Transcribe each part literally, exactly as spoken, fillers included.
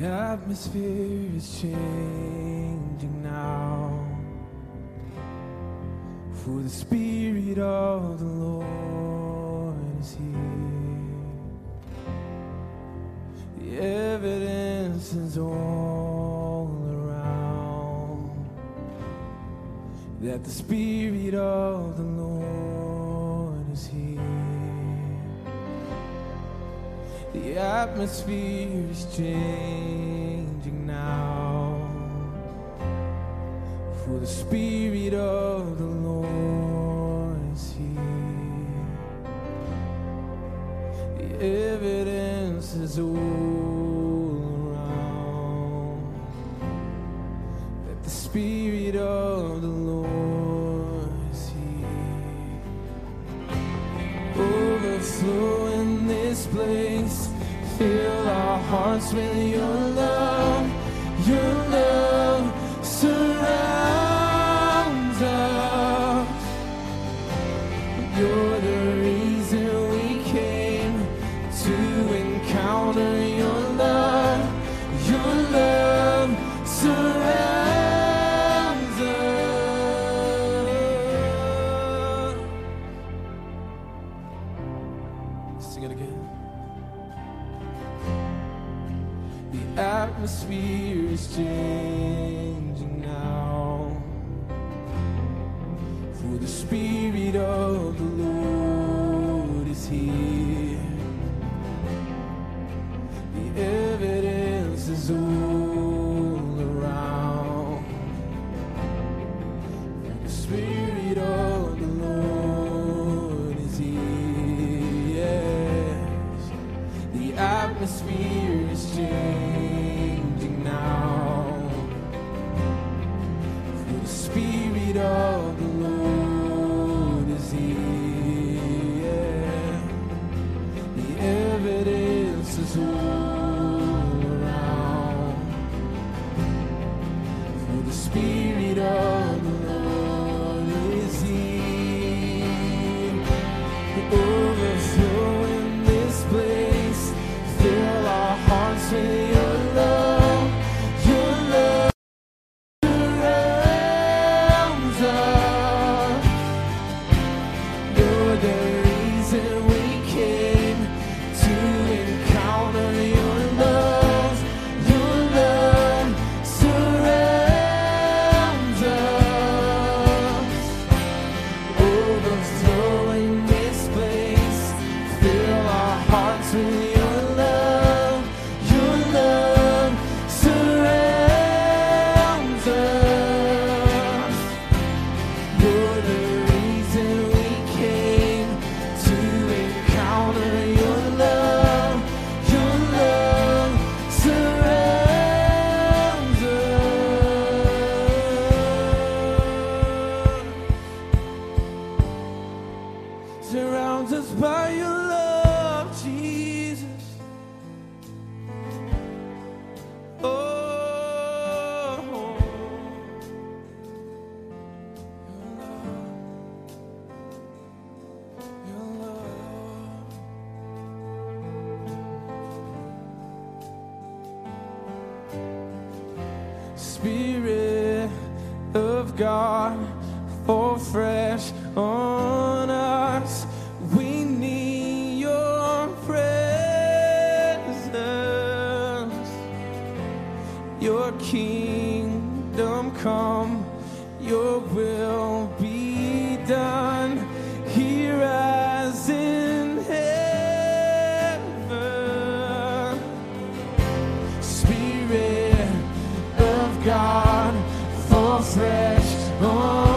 The atmosphere is changing now, for the Spirit of the Lord is here. The evidence is all around that the Spirit of the Lord is here. The atmosphere is changing now, for the Spirit of the Lord is here. The evidence is all around that the Spirit of the Lord is here. Overflow in this place. Fill our hearts with your love, your love surrounds us. You're the reason we came to encounter your love, your love surrounds us. Sing it again. The atmosphere is changing now, for the Spirit of the Lord is here. The evidence is all around that the Spirit of the Lord is here. Yes. The atmosphere is changing. Of the Lord is here. The evidence is all around, for the Spirit of the Lord is here. The overflow in this place, fill our hearts with your love. Surrounds us by your love, Jesus. Oh, your love, your love. Spirit of God, fall fresh on us. We need your presence. Your kingdom come, your will be done here as in heaven. Spirit of God, fall fresh on us.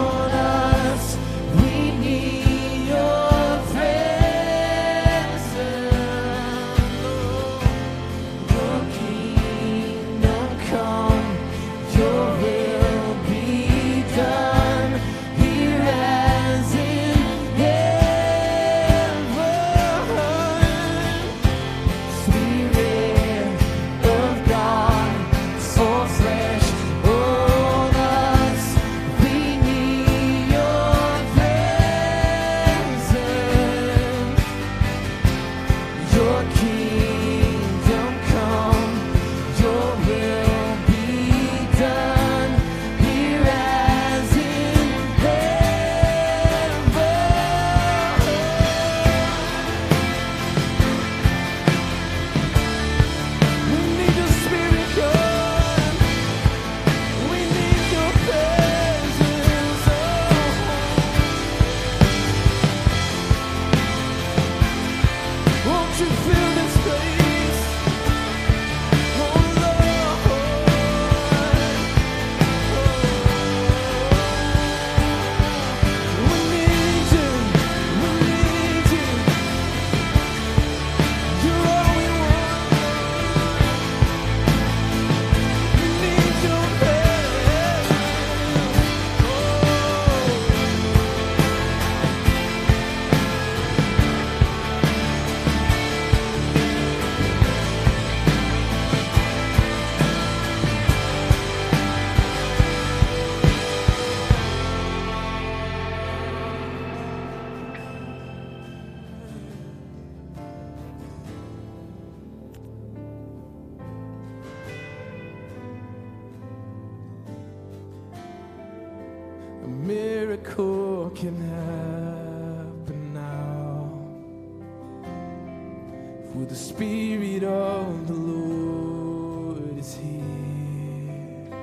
the Spirit of the Lord is here.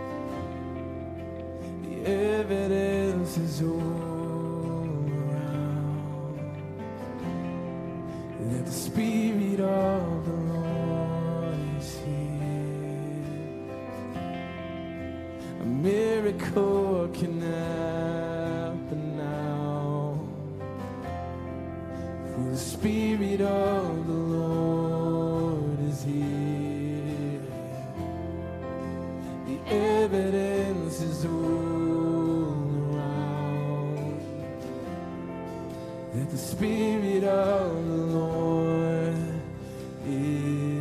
The evidence is all around that the Spirit of the Lord is here. A miracle can happen now through the Spirit of the Lord is here. The evidence is all around that the Spirit of the Lord is here.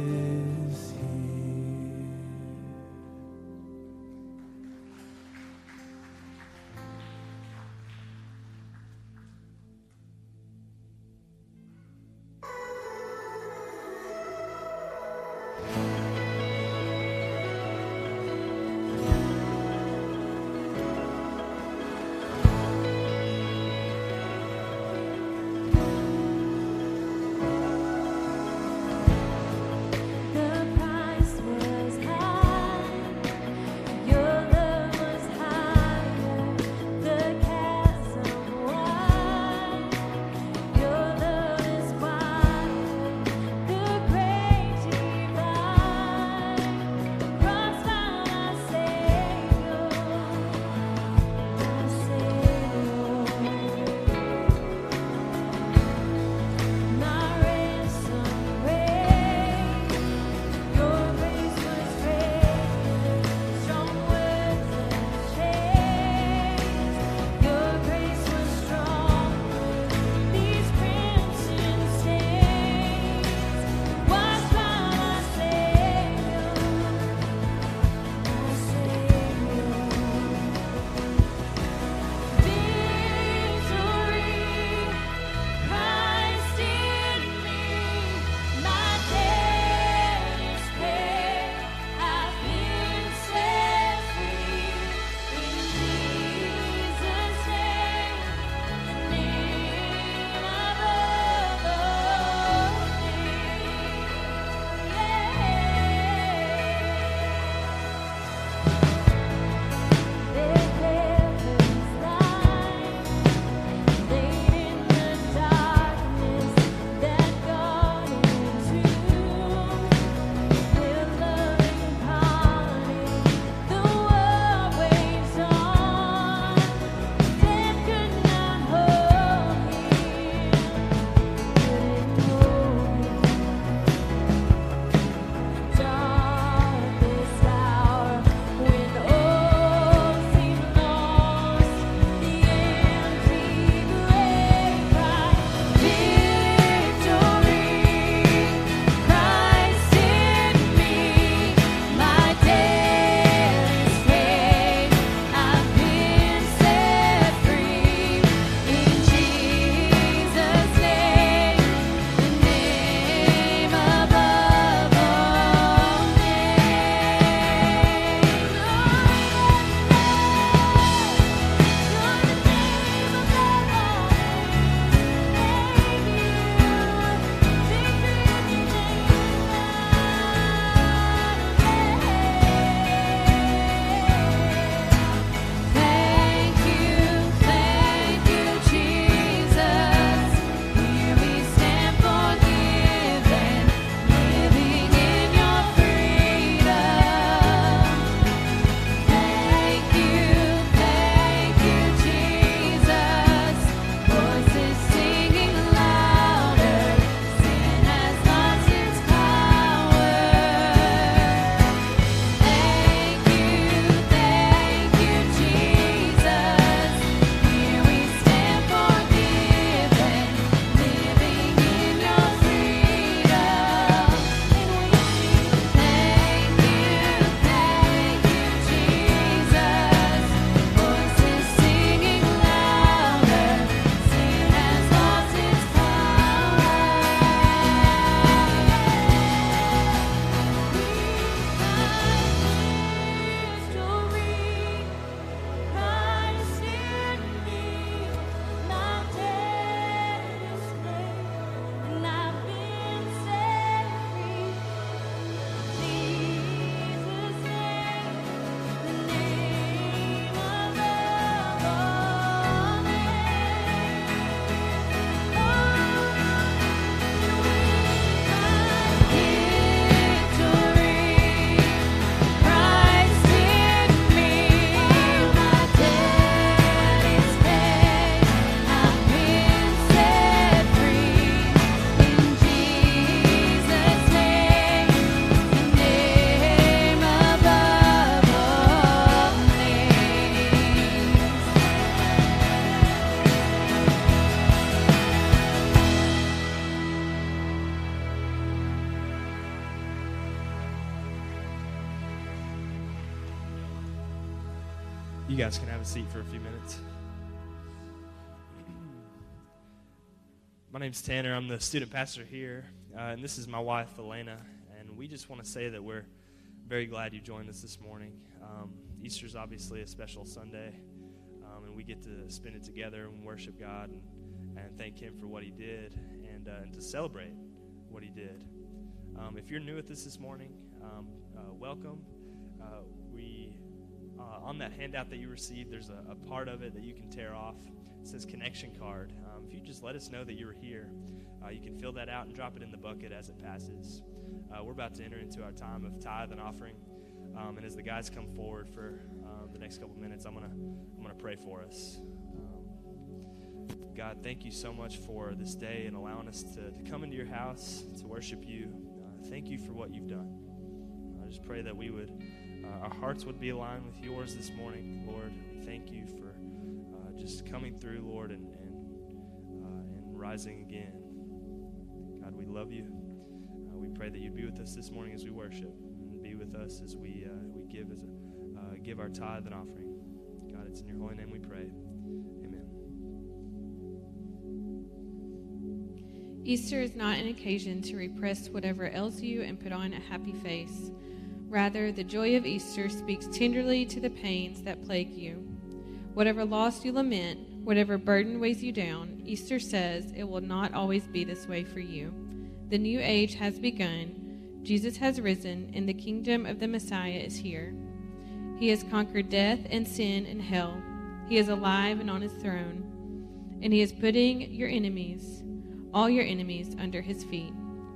guys can have a seat for a few minutes. My name's Tanner. I'm the student pastor here, uh, and this is my wife, Elena, and we just want to say that we're very glad you joined us this morning. Um, Easter's obviously a special Sunday, um, and we get to spend it together and worship God and, and thank Him for what He did and, uh, and to celebrate what He did. Um, if you're new at this this morning, um, uh, welcome. Uh, we uh, on that handout that you received, there's a, a part of it that you can tear off. It says connection card. Um, if you just let us know that you're here, uh, you can fill that out and drop it in the bucket as it passes. Uh, we're about to enter into our time of tithe and offering, um, and as the guys come forward for um, the next couple minutes, I'm gonna I'm gonna pray for us. Um, God, thank you so much for this day and allowing us to, to come into your house to worship you. Uh, thank you for what you've done. I just pray that we would, uh, our hearts would be aligned with yours this morning, Lord. Thank you for uh, just coming through, Lord, and and, uh, and rising again. God, we love you. Pray that you'd be with us this morning as we worship, and be with us as we uh, we give as a, uh, give our tithe and offering. God, it's in your holy name we pray. Amen. Easter is not an occasion to repress whatever ails you and put on a happy face. Rather, the joy of Easter speaks tenderly to the pains that plague you. Whatever loss you lament, whatever burden weighs you down, Easter says it will not always be this way for you. The new age has begun, Jesus has risen, and the kingdom of the Messiah is here. He has conquered death and sin and hell. He is alive and on his throne, and he is putting your enemies, all your enemies, under his feet.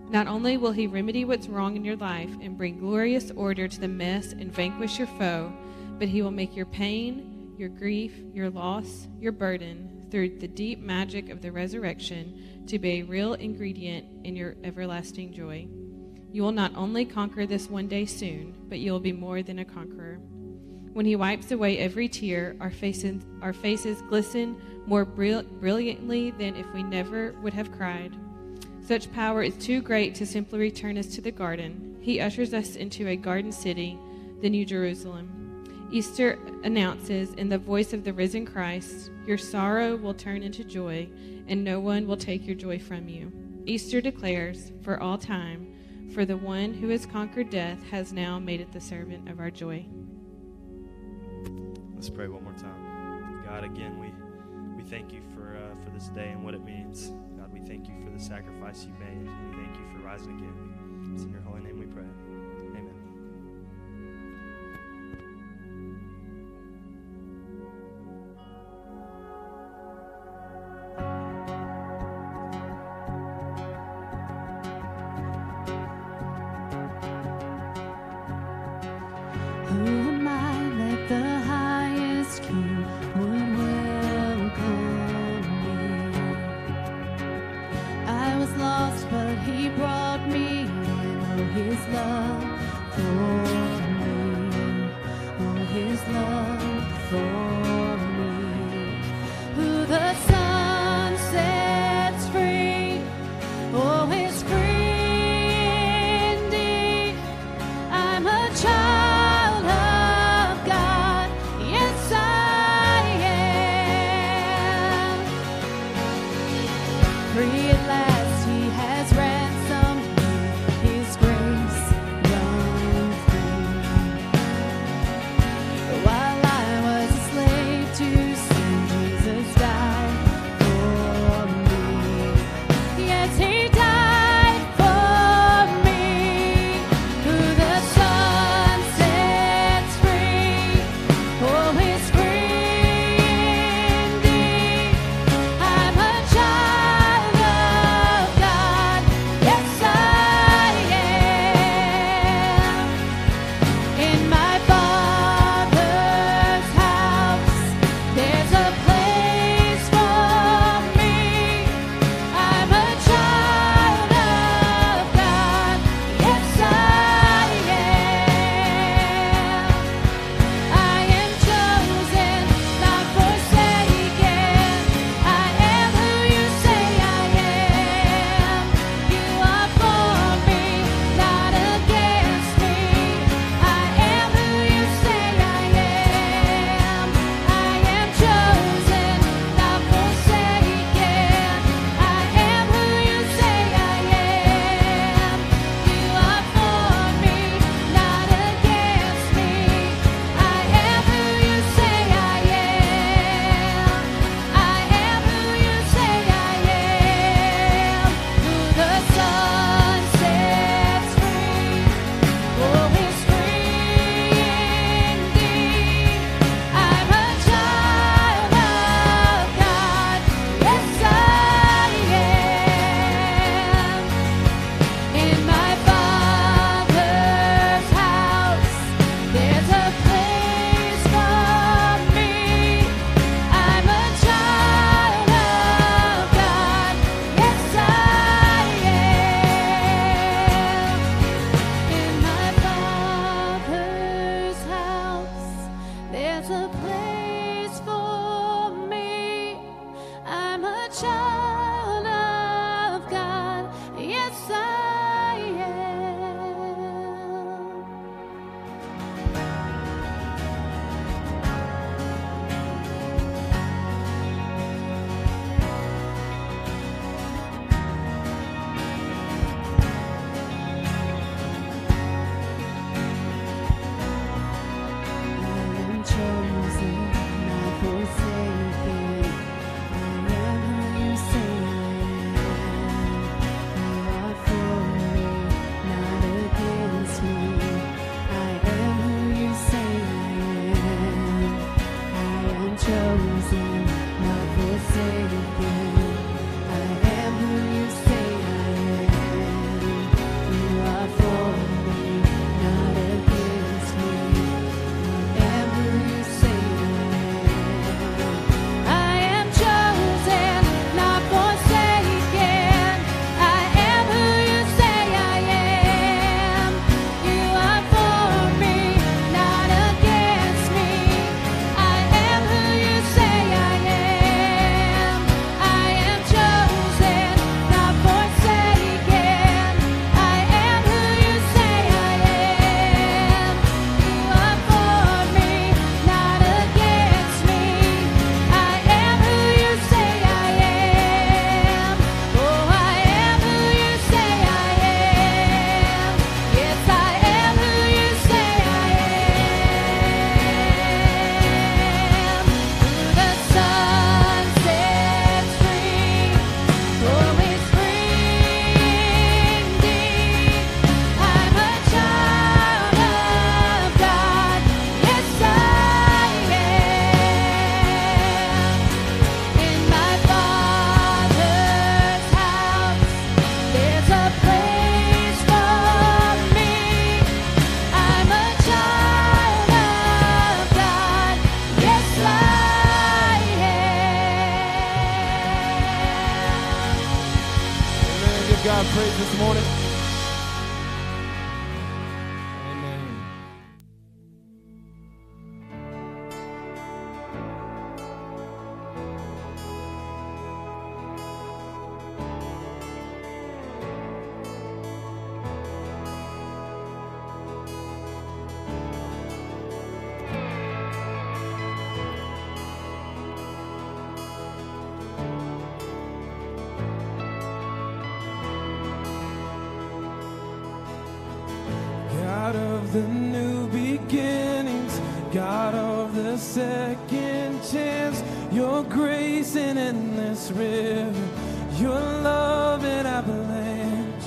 Not only will he remedy what's wrong in your life and bring glorious order to the mess and vanquish your foe, but he will make your pain, your grief, your loss, your burden, through the deep magic of the resurrection, to be a real ingredient in your everlasting joy. You will not only conquer this one day soon, but you will be more than a conqueror. When he wipes away every tear, our faces, our faces glisten more brill- brilliantly than if we never would have cried. Such power is too great to simply return us to the garden. He ushers us into a garden city, the New Jerusalem. Easter announces in the voice of the risen Christ, your sorrow will turn into joy, and no one will take your joy from you. Easter declares, for all time, for the one who has conquered death has now made it the servant of our joy. Let's pray one more time. God, again, we we thank you for uh, for this day and what it means. God, we thank you for the sacrifice you made. We thank you for rising again. It's in your holy name we pray. child of God. Yes, I am. I am chosen, not forsaken. I am who you say I am. You are for me, not against me. I am who you say I am. I am chosen, not forsaken. I am who you say I am. You are for me, not against me. I am who you say I am. I am chosen, not forsaken. I am who you say I am. You are for me, not against me. I am who you say I am. I am chosen, not forsaken. I am who you say I am. You are for me, not against me. I am who you say I am. Oh, I am who you say I am. Yes, I am who you say I am. Through the sun sets free, always spring deep. I'm a child of God. Yes, I am. In my Father's house, there's a place for me. I'm a child of God. Yes, I am. Amen. Give God praise this morning. Amen. God of the new beginnings, God of the second chance, your grace in endless river, your love in avalanche.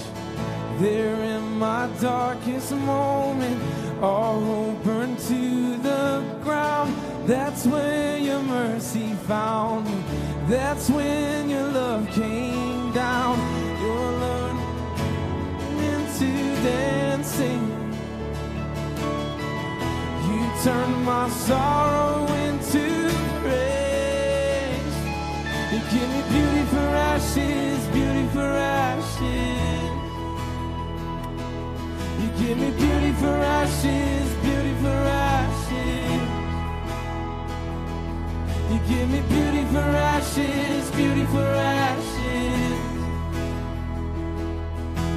There in my darkest moment, all hope burned to the ground. That's where your mercy found me. That's when your love came down. You're learning to dancing. Turn my sorrow into praise. You give me beauty for ashes, beauty for ashes. You give me beauty for ashes, beauty for ashes. You give me beauty for ashes, beauty for ashes.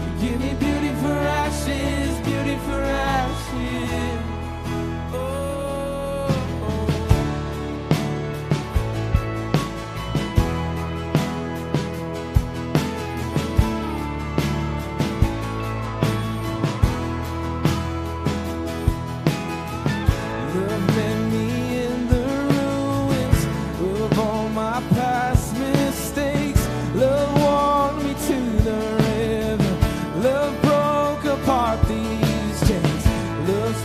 You give me beauty for ashes, beauty for ashes. Love broke apart these chains. Love's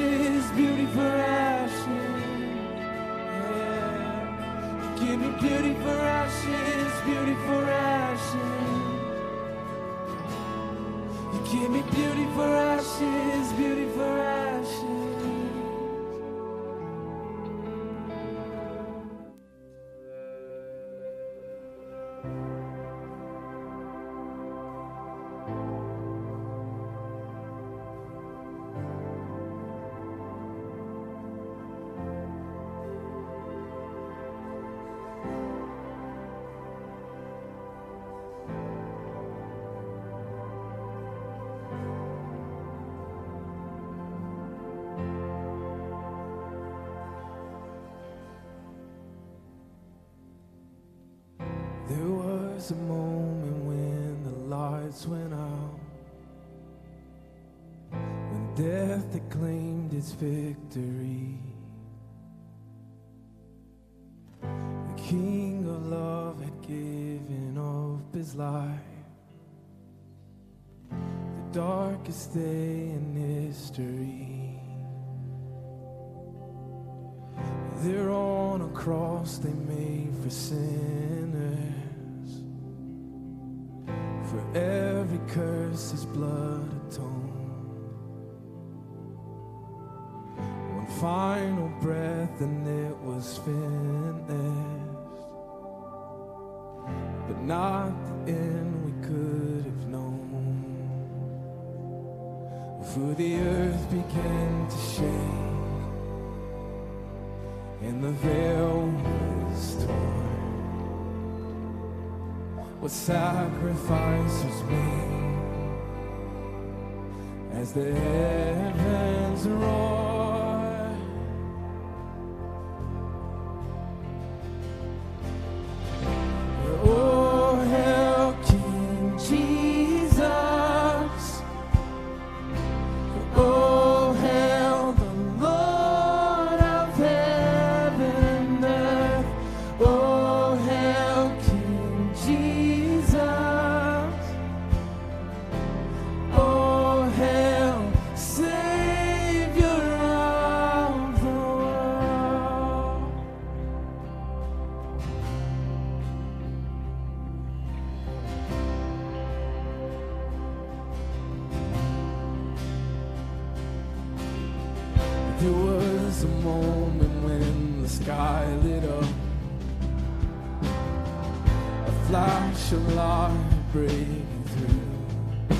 ashes, beauty for ashes. Yeah. Give me beauty for ashes, beauty for ashes. You give me beauty for ashes, beauty for ashes. A moment when the lights went out, when death acclaimed its victory. The King of Love had given up his life, the darkest day in history. There on a cross they made for sinners, for every curse his blood atoned. One final breath and it was finished, but not the end we could have known. For the earth began to shake and the veil was torn. What sacrifice was made as the heavens roar? Oh, hail King Jesus! Oh, hail the Lord of heaven and earth! Oh, hail King Jesus! There was a moment when the sky lit up, a flash of light breaking through.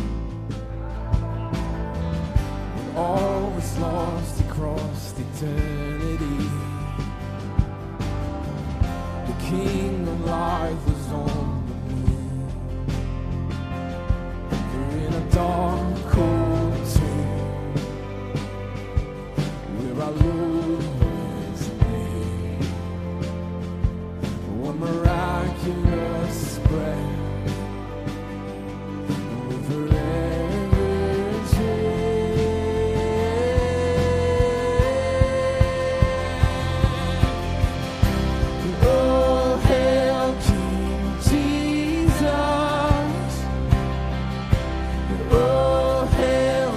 When all was lost across eternity, the King of Life was on the move. We're in a dark, cold, I love his name. One miraculous breath over every chain. Oh, hail King Jesus! Oh, hail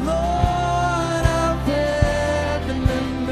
Lord of heaven and earth.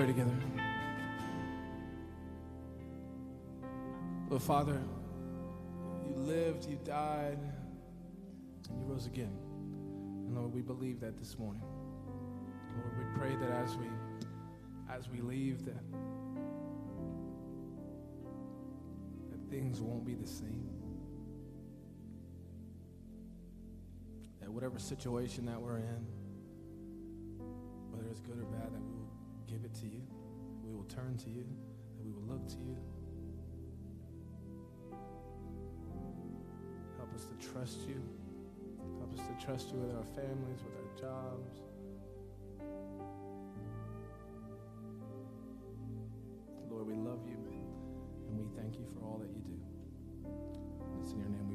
Together. Lord Father, you lived, you died, and you rose again. And Lord, we believe that this morning. Lord, we pray that as we as we leave that, that things won't be the same. That whatever situation that we're in, whether it's good or bad, that we will give it to you, we will turn to you, and we will look to you. Help us to trust you. Help us to trust you with our families, with our jobs. Lord, we love you, and we thank you for all that you do. It's in your name.